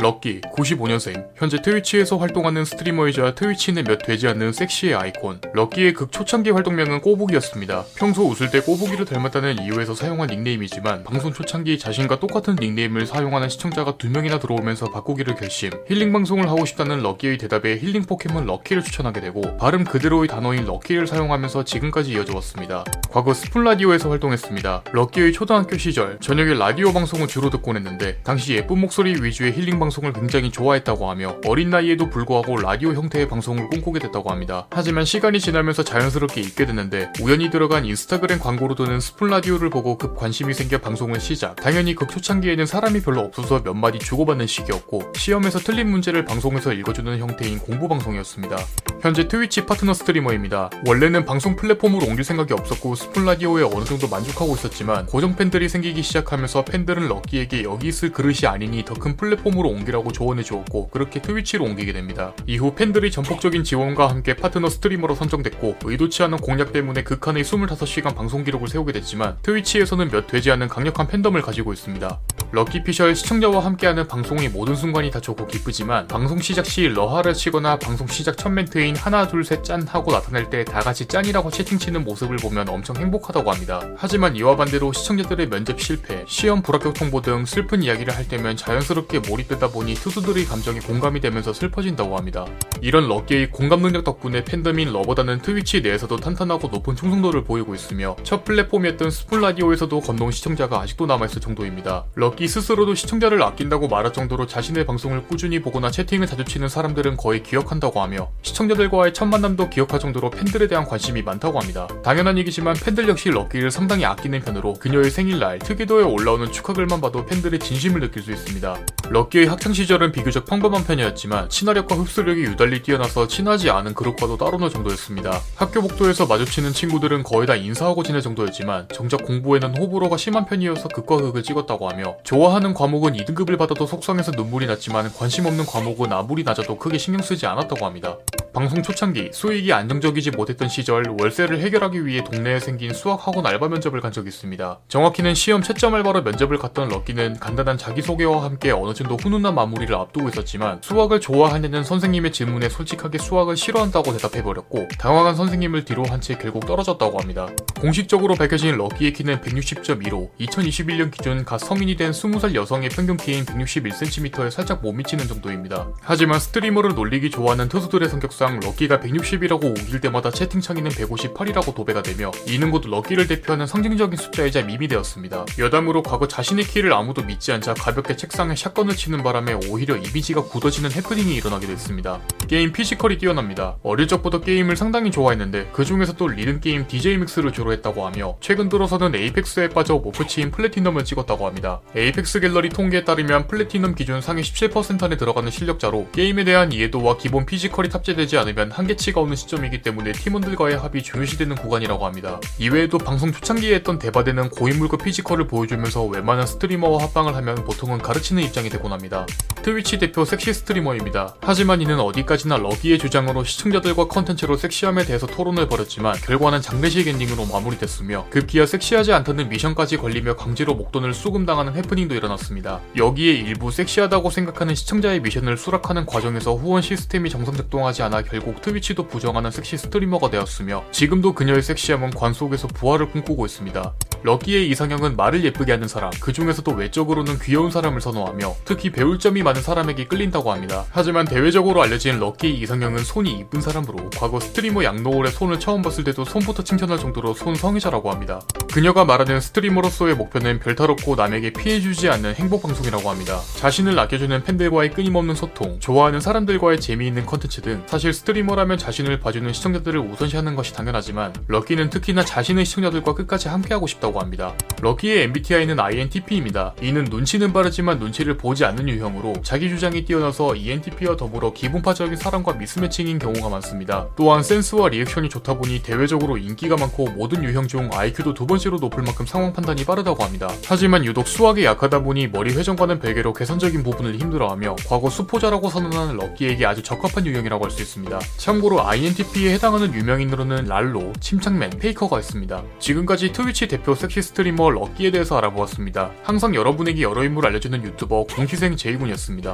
럭키, 95년생, 현재 트위치에서 활동하는 스트리머이자 트위치는 몇 되지 않는 섹시의 아이콘. 럭키의 극초창기 활동명은 꼬부기였습니다. 평소 웃을 때 꼬부기를 닮았다는 이유에서 사용한 닉네임이지만 방송 초창기 자신과 똑같은 닉네임을 사용하는 시청자가 2명이나 들어오면서 바꾸기를 결심. 힐링 방송을 하고 싶다는 럭키의 대답에 힐링 포켓몬 럭키를 추천하게 되고 발음 그대로의 단어인 럭키를 사용하면서 지금까지 이어져왔습니다. 과거 스푼 라디오에서 활동했습니다. 럭키의 초등학교 시절, 저녁에 라디오 방송을 주로 듣곤 했는데 당시 예쁜 목소리 위주의 힐링 방송을 굉장히 좋아했다고 하며 어린 나이에도 불구하고 라디오 형태의 방송을 꿈꾸게 됐다고 합니다. 하지만 시간이 지나면서 자연스럽게 잊게 됐는데 우연히 들어간 인스타그램 광고로 도는 스푼 라디오를 보고 급 관심이 생겨 방송을 시작. 당연히 극초창기에는 사람이 별로 없어서 몇 마디 주고받는 시기였고 시험에서 틀린 문제를 방송에서 읽어주는 형태인 공부 방송이었습니다. 현재 트위치 파트너 스트리머입니다. 원래는 방송 플랫폼으로 옮길 생각이 없었고 스푼 라디오에 어느 정도 만족하고 있었지만 고정 팬들이 생기기 시작하면서 팬들은 럭키에게 여기 있을 그릇이 아니니 더 큰 플랫폼으로 옮기라고 조언해 주었고 그렇게 트위치로 옮기게 됩니다. 이후 팬들의 전폭적인 지원과 함께 파트너 스트리머로 선정됐고 의도치 않은 공약 때문에 극한의 25시간 방송 기록을 세우게 됐지만 트위치에서는 몇 되지 않은 강력한 팬덤을 가지고 있습니다. 럭키피셜 시청자와 함께하는 방송의 모든 순간이 다 좋고 기쁘지만 방송 시작 시 러하를 치거나 방송 시작 첫 멘트인 하나 둘 셋 짠 하고 나타낼 때 다같이 짠이라고 채팅치는 모습을 보면 엄청 행복하다고 합니다. 하지만 이와 반대로 시청자들의 면접 실패, 시험 불합격 통보 등 슬픈 이야기를 할 때면 자연스럽게 몰입되다 보니 투수들의 감정이 공감이 되면서 슬퍼진다고 합니다. 이런 럭키의 공감 능력 덕분에 팬덤인 러버다는 트위치 내에서도 탄탄하고 높은 충성도를 보이고 있으며 첫 플랫폼이었던 스푼 라디오에서도 건너온 시청자가 아직도 남아있을 정도입니다. 럭키 스스로도 시청자를 아낀다고 말할 정도로 자신의 방송을 꾸준히 보거나 채팅을 자주 치는 사람들은 거의 기억한다고 하며 시청자들과의 첫 만남도 기억할 정도로 팬들에 대한 관심이 많다고 합니다. 당연한 얘기지만 팬들 역시 럭키를 상당히 아끼는 편으로 그녀의 생일날 특이도에 올라오는 축하글만 봐도 팬들의 진심을 느낄 수 있습니다. 럭키의 학창시절은 비교적 평범한 편이었지만 친화력과 흡수력이 유달리 뛰어나서 친하지 않은 그룹과도 따로는 정도였습니다. 학교 복도에서 마주치는 친구들은 거의 다 인사하고 지낼 정도였지만 정작 공부에는 호불호가 심한 편이어서 극과 극을 찍었다고 하며 좋아하는 과목은 2등급을 받아도 속상해서 눈물이 났지만 관심 없는 과목은 아무리 낮아도 크게 신경 쓰지 않았다고 합니다. 방송 초창기, 수익이 안정적이지 못했던 시절 월세를 해결하기 위해 동네에 생긴 수학학원 알바 면접을 간 적이 있습니다. 정확히는 시험 채점 알바로 면접을 갔던 럭키는 간단한 자기소개와 함께 어느 정도 훈훈한 마무리를 앞두고 있었지만 수학을 좋아하냐는 선생님의 질문에 솔직하게 수학을 싫어한다고 대답해버렸고 당황한 선생님을 뒤로 한 채 결국 떨어졌다고 합니다. 공식적으로 밝혀진 럭키의 키는 160.15, 2021년 기준 갓 성인이 된 20살 여성의 평균 키인 161cm에 살짝 못 미치는 정도입니다. 하지만 스트리머를 놀리기 좋아하는 투수들의 성격상 럭키가 160이라고 우길 때마다 채팅창에는 158이라고 도배가 되며 이는 곧 럭키를 대표하는 상징적인 숫자이자 밈이 되었습니다. 여담으로 과거 자신의 키를 아무도 믿지 않자 가볍게 책상에 샷건을 치는 바람에 오히려 이미지가 굳어지는 해프닝이 일어나게 됐습니다. 게임 피지컬이 뛰어납니다. 어릴 적부터 게임을 상당히 좋아했는데 그 중에서 또 리듬게임 DJ믹스를 주로 했다고 하며 최근 들어서는 에이펙스에 빠져 목표치인 플래티넘을 찍었다고 합니다. 에이펙스 갤러리 통계에 따르면 플래티넘 기준 상위 17% 안에 들어가는 실력자로 게임에 대한 이해도와 기본 피지컬이 탑재되지 않으면 한계치가 없는 시점이기 때문에 팀원들과의 합이 중요시되는 구간이라고 합니다. 이외에도 방송 초창기에 했던 대바대는 고인물급 피지컬을 보여주면서 웬만한 스트리머와 합방을 하면 보통은 가르치는 입장이 되곤 합니다. 트위치 대표 섹시 스트리머입니다. 하지만 이는 어디까지나 럭키의 주장으로 시청자들과 컨텐츠로 섹시함에 대해서 토론을 벌였지만 결과는 장례식 엔딩으로 마무리됐으며 급기야 섹시하지 않다는 미션까지 걸리며 강제로 목돈을 수금당하는 해프닝도 일어났습니다. 여기에 일부 섹시하다고 생각하는 시청자의 미션을 수락하는 과정에서 후원 시스템이 정상작동하지 않아 결국 트위치도 부정하는 섹시 스트리머가 되었으며 지금도 그녀의 섹시함은 관 속에서 부활을 꿈꾸고 있습니다. 럭키의 이상형은 말을 예쁘게 하는 사람, 그 중에서도 외적으로는 귀여운 사람을 선호하며 특히 배울 점이 많은 사람에게 끌린다고 합니다. 하지만 대외적으로 알려진 럭키의 이상형은 손이 이쁜 사람으로 과거 스트리머 양노을의 손을 처음 봤을 때도 손부터 칭찬할 정도로 손 성애자라고 합니다. 그녀가 말하는 스트리머로서의 목표는 별다롭고 남에게 피해주지 않는 행복방송이라고 합니다. 자신을 아껴주는 팬들과의 끊임없는 소통, 좋아하는 사람들과의 재미있는 컨텐츠 등 사실 스트리머라면 자신을 봐주는 시청자들을 우선시하는 것이 당연하지만 럭키는 특히나 자신의 시청자들과 끝까지 함께하고 싶다고 합니다. 럭키의 MBTI는 INTP입니다. 이는 눈치는 빠르지만 눈치를 보지 않는 유형으로 자기 주장이 뛰어나서 ENTP와 더불어 기분파적인 사람과 미스매칭인 경우가 많습니다. 또한 센스와 리액션이 좋다 보니 대외적으로 인기가 많고 모든 유형 중 IQ도 2번째로 높을 만큼 상황 판단이 빠르다고 합니다. 하지만 유독 수학에 약하다 보니 머리 회전과는 별개로 계산적인 부분을 힘들어하며 과거 수포자라고 선언하는 럭키에게 아주 적합한 유형이라고 할 수 있습니다. 참고로 INTP에 해당하는 유명인으로는 랄로, 침착맨, 페이커가 있습니다. 지금까지 트위치 대표 섹시 스트리머 럭키에 대해서 알아보았습니다. 항상 여러분에게 여러 인물을 알려주는 유튜버 공시생 제이군이었습니다.